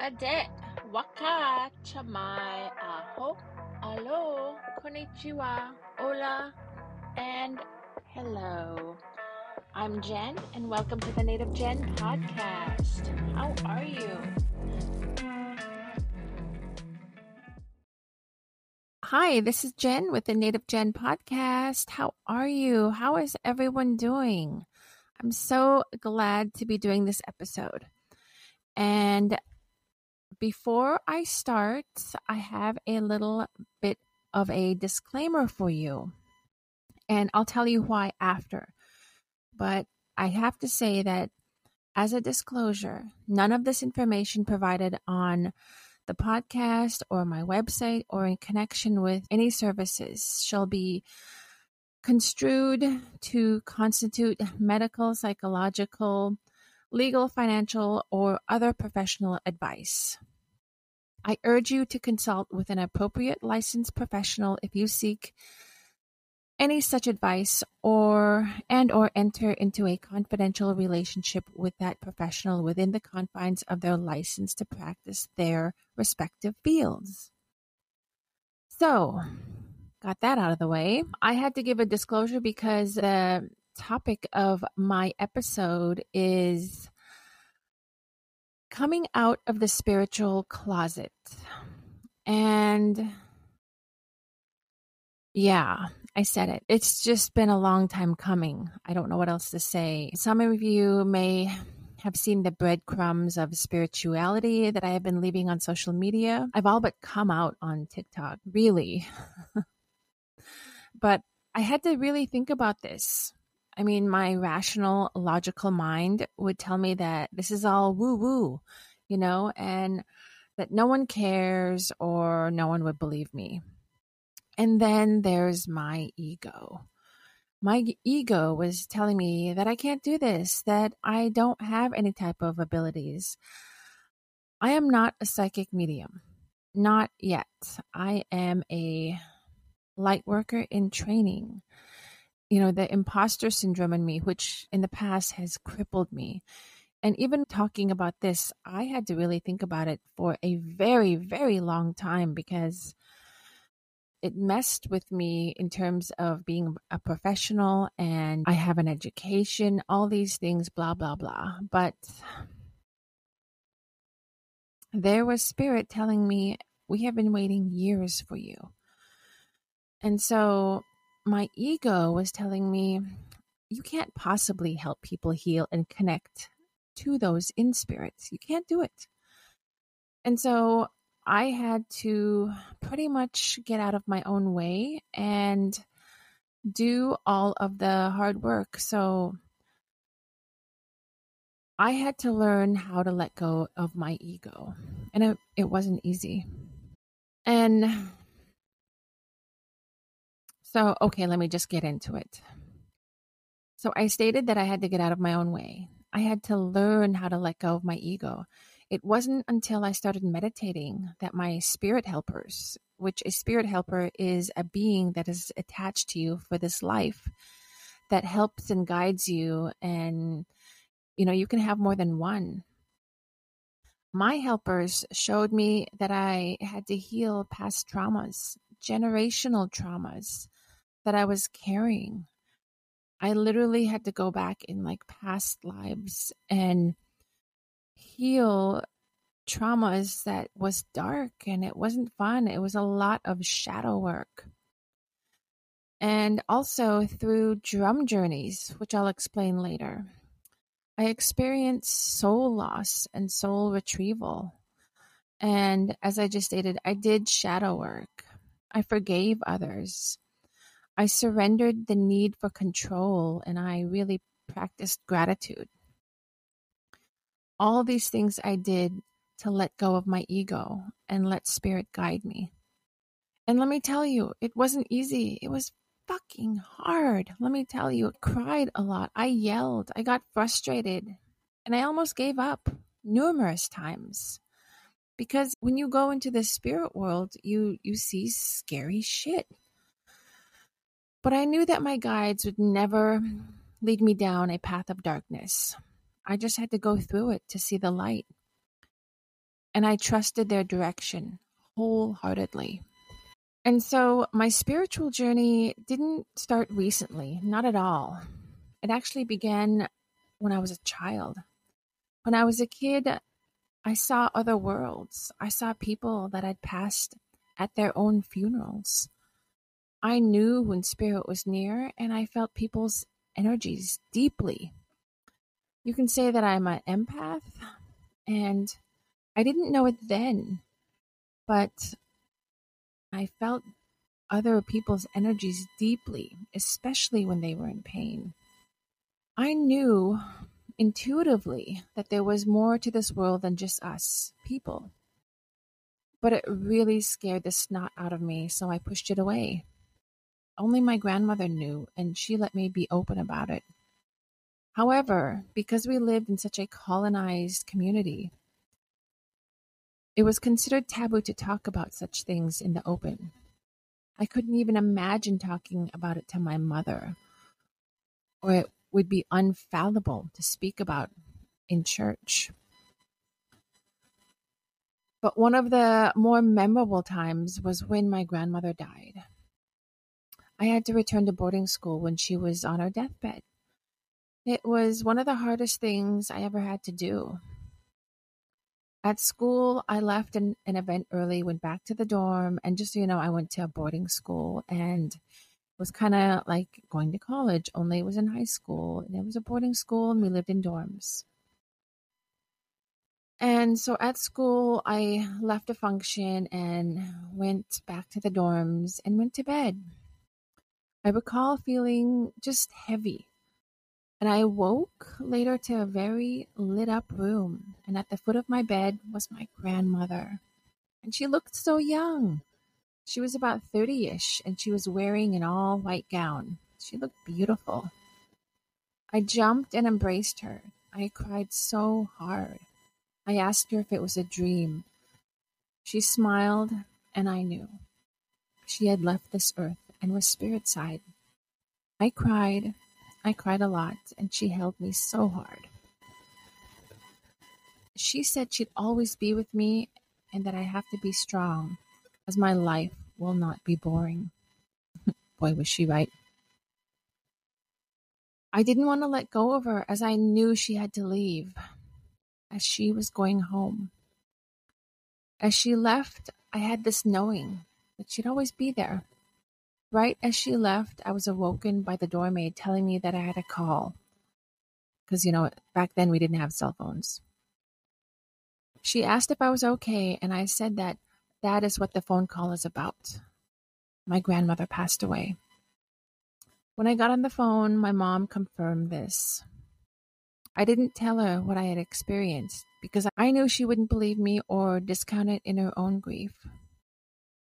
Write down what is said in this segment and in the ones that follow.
Kadet, waka, chamai, aho, alo, konnichiwa, hola, and hello. I'm Jen, and welcome to the Naetif Jen podcast. How are you? Hi, this is Jen with the Naetif Jen podcast. How are you? How is everyone doing? I'm so glad to be doing this episode. And before I start, I have a little bit of a disclaimer for you. And I'll tell you why after. But I have to say that as a disclosure, none of this information provided on the podcast or my website or in connection with any services shall be construed to constitute medical, psychological, legal, financial, or other professional advice. I urge you to consult with an appropriate licensed professional if you seek any such advice or enter into a confidential relationship with that professional within the confines of their license to practice their respective fields. So, got that out of the way. I had to give a disclosure because the topic of my episode is coming out of the spiritual closet. And yeah, I said it. It's just been a long time coming. I don't know what else to say. Some of you may have seen the breadcrumbs of spirituality that I have been leaving on social media. I've all but come out on TikTok, really. But I had to really think about this. I mean, my rational, logical mind would tell me that this is all woo-woo, you know, and that no one cares or no one would believe me. And then there's my ego. My ego was telling me that I can't do this, that I don't have any type of abilities. I am not a psychic medium. Not yet. I am a light worker in training. You know, the imposter syndrome in me, which in the past has crippled me. And even talking about this, I had to really think about it for a very, very long time because it messed with me in terms of being a professional and I have an education, all these things, blah, blah, blah. But there was spirit telling me, we have been waiting years for you. And so my ego was telling me, you can't possibly help people heal and connect to those in spirits. You can't do it. And so I had to pretty much get out of my own way and do all of the hard work. So I had to learn how to let go of my ego. And it wasn't easy. And so, okay, let me just get into it. So I stated that I had to get out of my own way. I had to learn how to let go of my ego. It wasn't until I started meditating that my spirit helpers, which a spirit helper is a being that is attached to you for this life, that helps and guides you. And, you know, you can have more than one. My helpers showed me that I had to heal past traumas, generational traumas that I was carrying. I literally had to go back in like past lives and heal traumas that was dark and it wasn't fun. It was a lot of shadow work. And also through drum journeys, which I'll explain later, I experienced soul loss and soul retrieval. And as I just stated, I did shadow work. I forgave others. I surrendered the need for control and I really practiced gratitude. All these things I did to let go of my ego and let spirit guide me. And let me tell you, it wasn't easy. It was fucking hard. Let me tell you, I cried a lot. I yelled. I got frustrated. And I almost gave up numerous times. Because when you go into the spirit world, you see scary shit. But I knew that my guides would never lead me down a path of darkness. I just had to go through it to see the light. and I trusted their direction wholeheartedly. And so my spiritual journey didn't start recently, not at all. It actually began when I was a child. When I was a kid, I saw other worlds. I saw people that I'd passed at their own funerals. I knew when spirit was near, and I felt people's energies deeply. You can say that I'm an empath, and I didn't know it then, but I felt other people's energies deeply, especially when they were in pain. I knew intuitively that there was more to this world than just us people, but it really scared the snot out of me, so I pushed it away. Only my grandmother knew, and she let me be open about it. However, because we lived in such a colonized community, it was considered taboo to talk about such things in the open. I couldn't even imagine talking about it to my mother, or it would be unfathomable to speak about in church. But one of the more memorable times was when my grandmother died. I had to return to boarding school when she was on her deathbed. It was one of the hardest things I ever had to do. At school, I left an event early, went back to the dorm, and just so you know, I went to a boarding school, and it was kind of like going to college, only it was in high school, and it was a boarding school, and we lived in dorms. And so at school, I left a function and went back to the dorms and went to bed. I recall feeling just heavy, and I woke later to a very lit up room, and at the foot of my bed was my grandmother, and she looked so young. She was about 30-ish, and she was wearing an all-white gown. She looked beautiful. I jumped and embraced her. I cried so hard. I asked her if it was a dream. She smiled, and I knew. She had left this earth and was spirit side. I cried a lot, and she held me so hard. She said she'd always be with me and that I have to be strong, as my life will not be boring. Boy, was she right. I didn't want to let go of her, as I knew she had to leave, as she was going home. As she left, I had this knowing that she'd always be there. Right as she left, I was awoken by the doormaid telling me that I had a call. Because, you know, back then we didn't have cell phones. She asked if I was okay, and I said that is what the phone call is about. My grandmother passed away. When I got on the phone, my mom confirmed this. I didn't tell her what I had experienced, because I knew she wouldn't believe me or discount it in her own grief.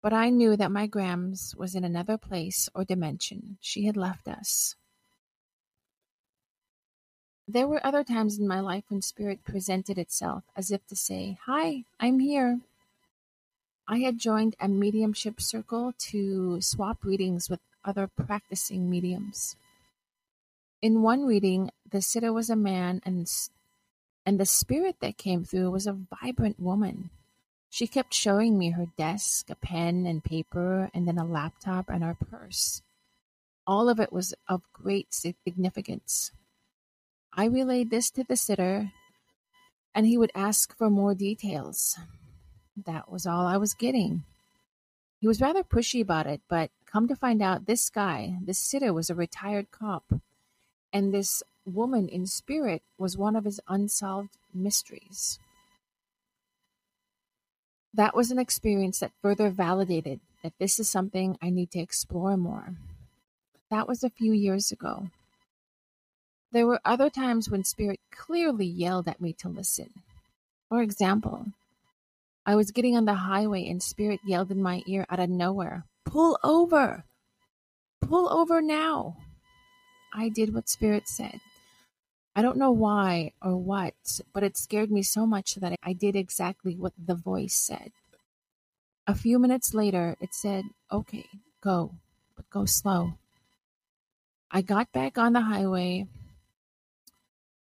But I knew that my Grams was in another place or dimension. She had left us. There were other times in my life when spirit presented itself as if to say, "Hi, I'm here." I had joined a mediumship circle to swap readings with other practicing mediums. In one reading, the sitter was a man, and the spirit that came through was a vibrant woman. She kept showing me her desk, a pen and paper, and then a laptop and her purse. All of it was of great significance. I relayed this to the sitter, and he would ask for more details. That was all I was getting. He was rather pushy about it, but come to find out, this sitter, was a retired cop, and this woman in spirit was one of his unsolved mysteries. That was an experience that further validated that this is something I need to explore more. That was a few years ago. There were other times when spirit clearly yelled at me to listen. For example, I was getting on the highway and spirit yelled in my ear out of nowhere, "Pull over! Pull over now!" I did what spirit said. I don't know why or what, but it scared me so much that I did exactly what the voice said. A few minutes later, it said, "Okay, go, but go slow." I got back on the highway.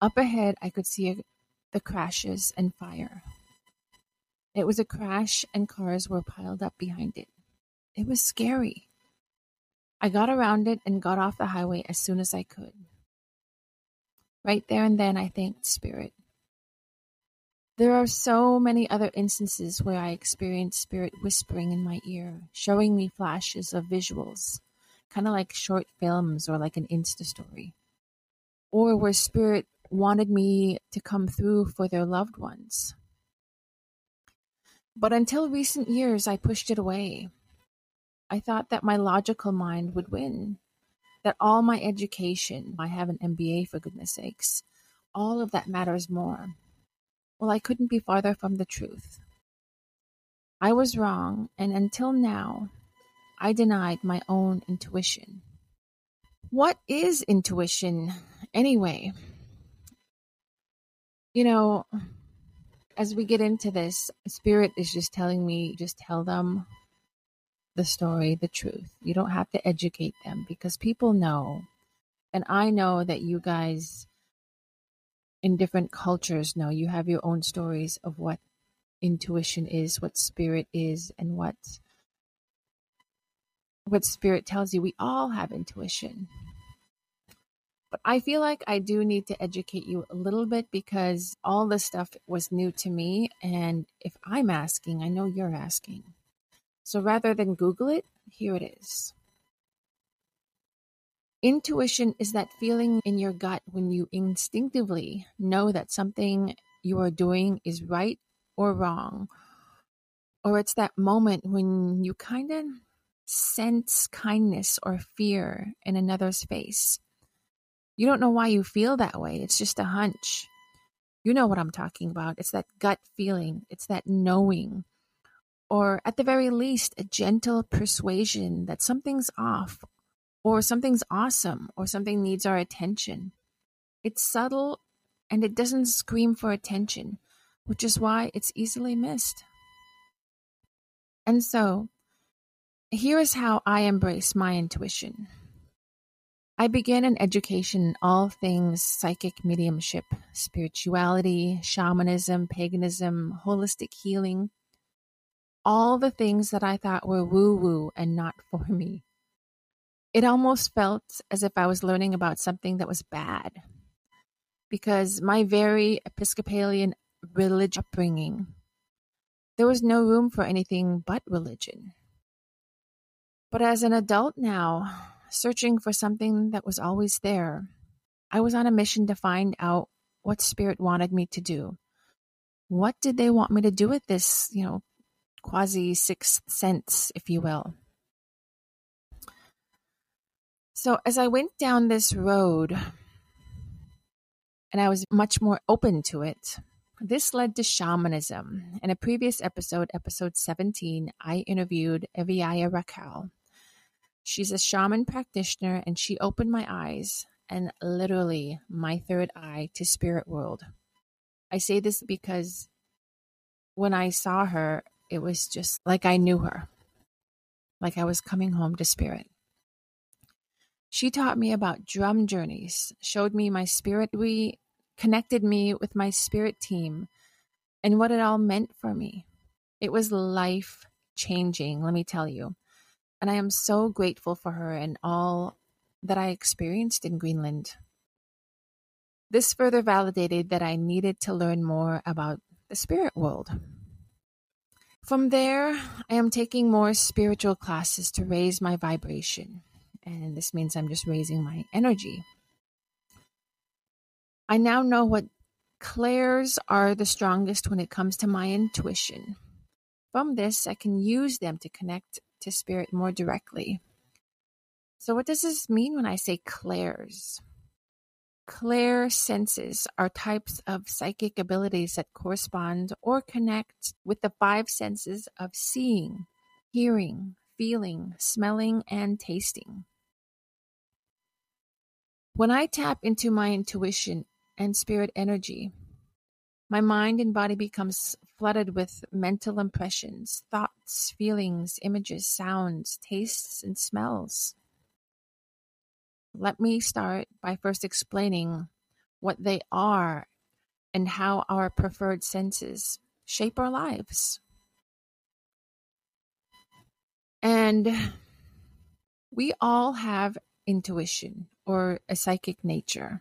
Up ahead, I could see the crashes and fire. It was a crash and cars were piled up behind it. It was scary. I got around it and got off the highway as soon as I could. Right there and then, I thanked Spirit. There are so many other instances where I experienced Spirit whispering in my ear, showing me flashes of visuals, kind of like short films or like an Insta story, or where Spirit wanted me to come through for their loved ones. But until recent years, I pushed it away. I thought that my logical mind would win, that all my education, I have an MBA for goodness sakes, all of that matters more. Well, I couldn't be farther from the truth. I was wrong, and until now, I denied my own intuition. What is intuition, anyway? You know, as we get into this, Spirit is just telling me, just tell them the story, the truth. You don't have to educate them because people know. And I know that you guys in different cultures know. You have your own stories of what intuition is, what Spirit is, and what Spirit tells you. We all have intuition. But I feel like I do need to educate you a little bit because all this stuff was new to me. And if I'm asking, I know you're asking. So rather than Google it, here it is. Intuition is that feeling in your gut when you instinctively know that something you are doing is right or wrong. Or it's that moment when you kind of sense kindness or fear in another's face. You don't know why you feel that way. It's just a hunch. You know what I'm talking about. It's that gut feeling. It's that knowing. Or at the very least, a gentle persuasion that something's off or something's awesome or something needs our attention. It's subtle and it doesn't scream for attention, which is why it's easily missed. And so, here is how I embrace my intuition. I began an education in all things psychic mediumship, spirituality, shamanism, paganism, holistic healing, all the things that I thought were woo-woo and not for me. It almost felt as if I was learning about something that was bad because my very Episcopalian religious upbringing, there was no room for anything but religion. But as an adult now, searching for something that was always there, I was on a mission to find out what Spirit wanted me to do. What did they want me to do with this, quasi-sixth sense, if you will? So as I went down this road, and I was much more open to it, this led to shamanism. In a previous episode, episode 17, I interviewed Eviyaya Raquel. She's a shaman practitioner, and she opened my eyes and literally my third eye to spirit world. I say this because when I saw her, it was just like I knew her, like I was coming home to spirit. She taught me about drum journeys, showed me my spirit, connected me with my spirit team and what it all meant for me. It was life changing, let me tell you. And I am so grateful for her and all that I experienced in Greenland. This further validated that I needed to learn more about the spirit world. From there, I am taking more spiritual classes to raise my vibration. And this means I'm just raising my energy. I now know what clairs are the strongest when it comes to my intuition. From this, I can use them to connect to spirit more directly. So what does this mean when I say clairs? Clair senses are types of psychic abilities that correspond or connect with the five senses of seeing, hearing, feeling, smelling, and tasting. When I tap into my intuition and spirit energy, my mind and body becomes flooded with mental impressions, thoughts, feelings, images, sounds, tastes, and smells. Let me start by first explaining what they are and how our preferred senses shape our lives. And we all have intuition or a psychic nature.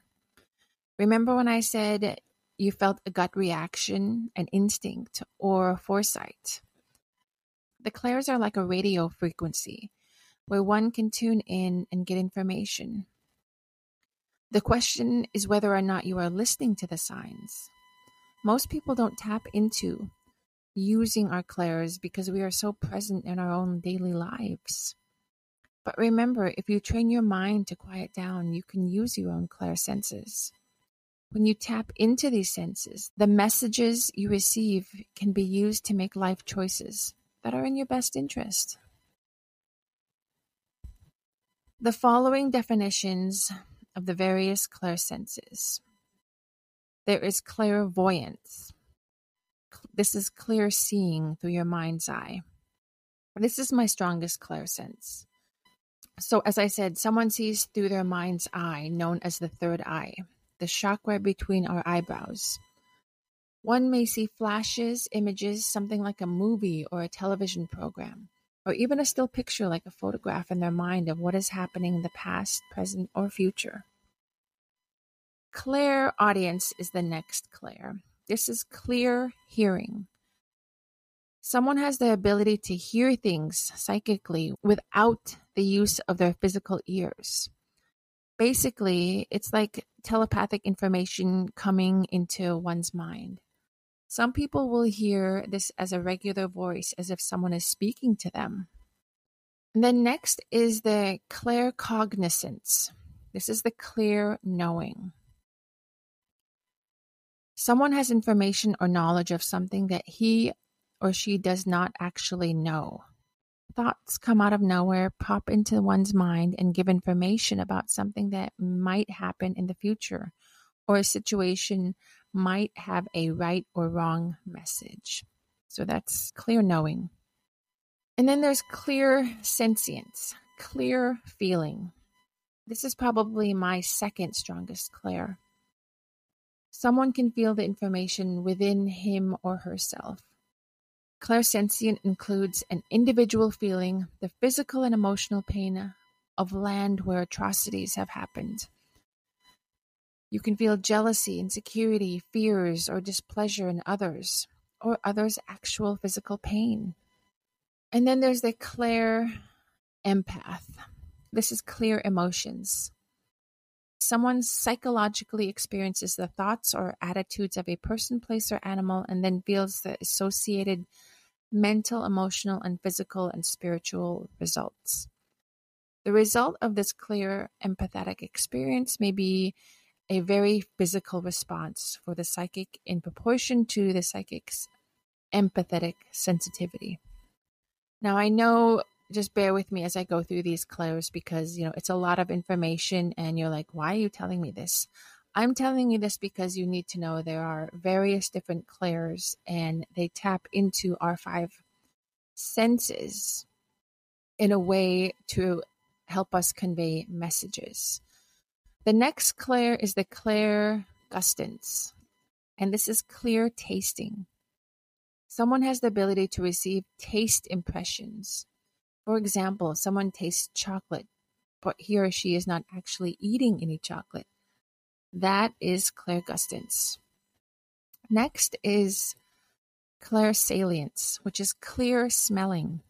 Remember when I said you felt a gut reaction, an instinct, or foresight? The clairs are like a radio frequency where one can tune in and get information. The question is whether or not you are listening to the signs. Most people don't tap into using our clairs because we are so present in our own daily lives. But remember, if you train your mind to quiet down, you can use your own clairsenses. When you tap into these senses, the messages you receive can be used to make life choices that are in your best interest. The following definitions of the various clairsenses. There is clairvoyance. This is clear seeing through your mind's eye. This is my strongest clairsense. So as I said, someone sees through their mind's eye, known as the third eye, the chakra between our eyebrows. One may see flashes, images, something like a movie or a television program, or even a still picture like a photograph in their mind of what is happening in the past, present, or future. Clairaudience is the next clair. This is clear hearing. Someone has the ability to hear things psychically without the use of their physical ears. Basically, it's like telepathic information coming into one's mind. Some people will hear this as a regular voice, as if someone is speaking to them. And then next is the claircognizance. This is the clear knowing. Someone has information or knowledge of something that he or she does not actually know. Thoughts come out of nowhere, pop into one's mind, and give information about something that might happen in the future, or a situation might have a right or wrong message. So that's clear knowing. And then there's clear sentience, clear feeling. This is probably my second strongest clair. Someone can feel the information within him or herself. Clairsentient includes an individual feeling the physical and emotional pain of land where atrocities have happened. You can feel jealousy, insecurity, fears, or displeasure in others, or others' actual physical pain. And then there's the clear empath. This is clear emotions. Someone psychologically experiences the thoughts or attitudes of a person, place, or animal, and then feels the associated mental, emotional, and physical and spiritual results. The result of this clear empathetic experience may be a very physical response for the psychic in proportion to the psychic's empathetic sensitivity. Now, I know, just bear with me as I go through these clairs because, it's a lot of information and you're like, why are you telling me this? I'm telling you this because you need to know there are various different clairs and they tap into our five senses in a way to help us convey messages. The next clair is the clairgustance, and this is clear tasting. Someone has the ability to receive taste impressions. For example, someone tastes chocolate, but he or she is not actually eating any chocolate. That is clairgustance. Next is clairsalience, which is clear smelling.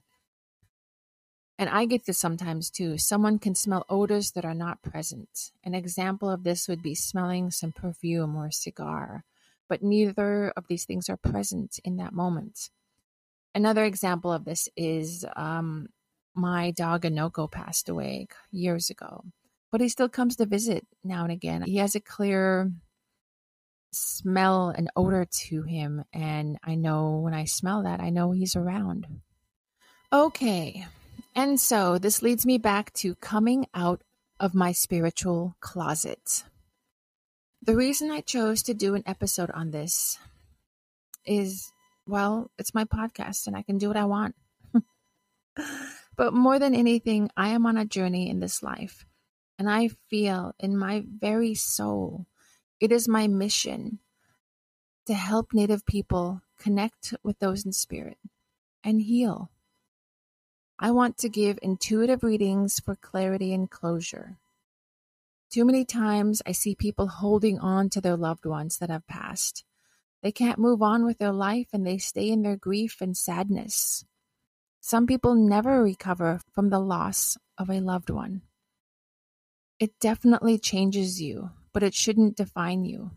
And I get this sometimes too. Someone can smell odors that are not present. An example of this would be smelling some perfume or a cigar, but neither of these things are present in that moment. Another example of this is my dog Anoko passed away years ago, but he still comes to visit now and again. He has a clear smell and odor to him, and I know when I smell that, I know he's around. Okay. And so this leads me back to coming out of my spiritual closet. The reason I chose to do an episode on this is, it's my podcast and I can do what I want. But more than anything, I am on a journey in this life. And I feel in my very soul, it is my mission to help Native people connect with those in spirit and heal. I want to give intuitive readings for clarity and closure. Too many times I see people holding on to their loved ones that have passed. They can't move on with their life and they stay in their grief and sadness. Some people never recover from the loss of a loved one. It definitely changes you, but it shouldn't define you.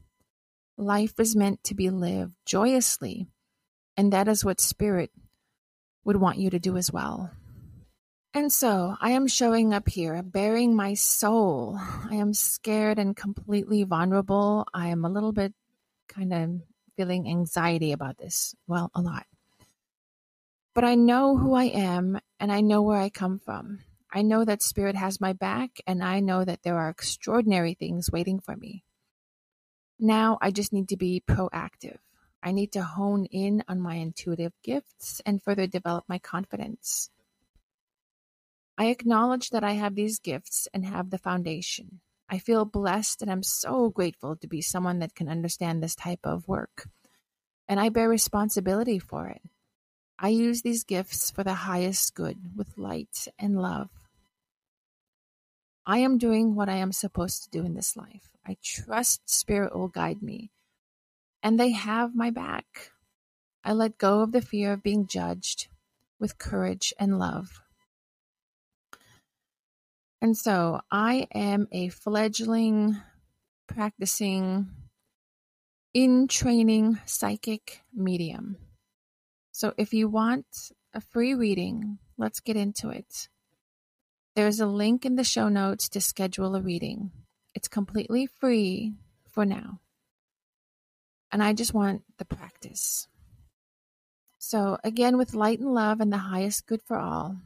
Life is meant to be lived joyously, and that is what Spirit would want you to do as well. And so I am showing up here, bearing my soul. I am scared and completely vulnerable. I am a little bit kind of feeling anxiety about this. Well, a lot. But I know who I am and I know where I come from. I know that Spirit has my back and I know that there are extraordinary things waiting for me. Now I just need to be proactive. I need to hone in on my intuitive gifts and further develop my confidence. I acknowledge that I have these gifts and have the foundation. I feel blessed and I'm so grateful to be someone that can understand this type of work. And I bear responsibility for it. I use these gifts for the highest good with light and love. I am doing what I am supposed to do in this life. I trust Spirit will guide me. And they have my back. I let go of the fear of being judged with courage and love. And so I am a fledgling, practicing, in training psychic medium. So if you want a free reading, let's get into it. There's a link in the show notes to schedule a reading. It's completely free for now. And I just want the practice. So again, with light and love and the highest good for all,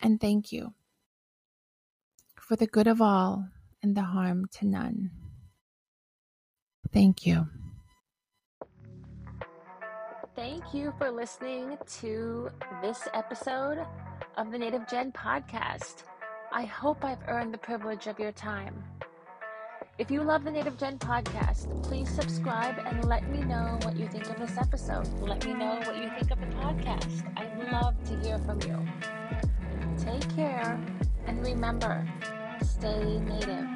and thank you for the good of all and the harm to none. Thank you. Thank you for listening to this episode of the Naetif Jen podcast. I hope I've earned the privilege of your time. If you love the Naetif Jen podcast, please subscribe and let me know what you think of this episode. Let me know what you think of the podcast. I'd love to hear from you. Take care and remember, stay Naetif.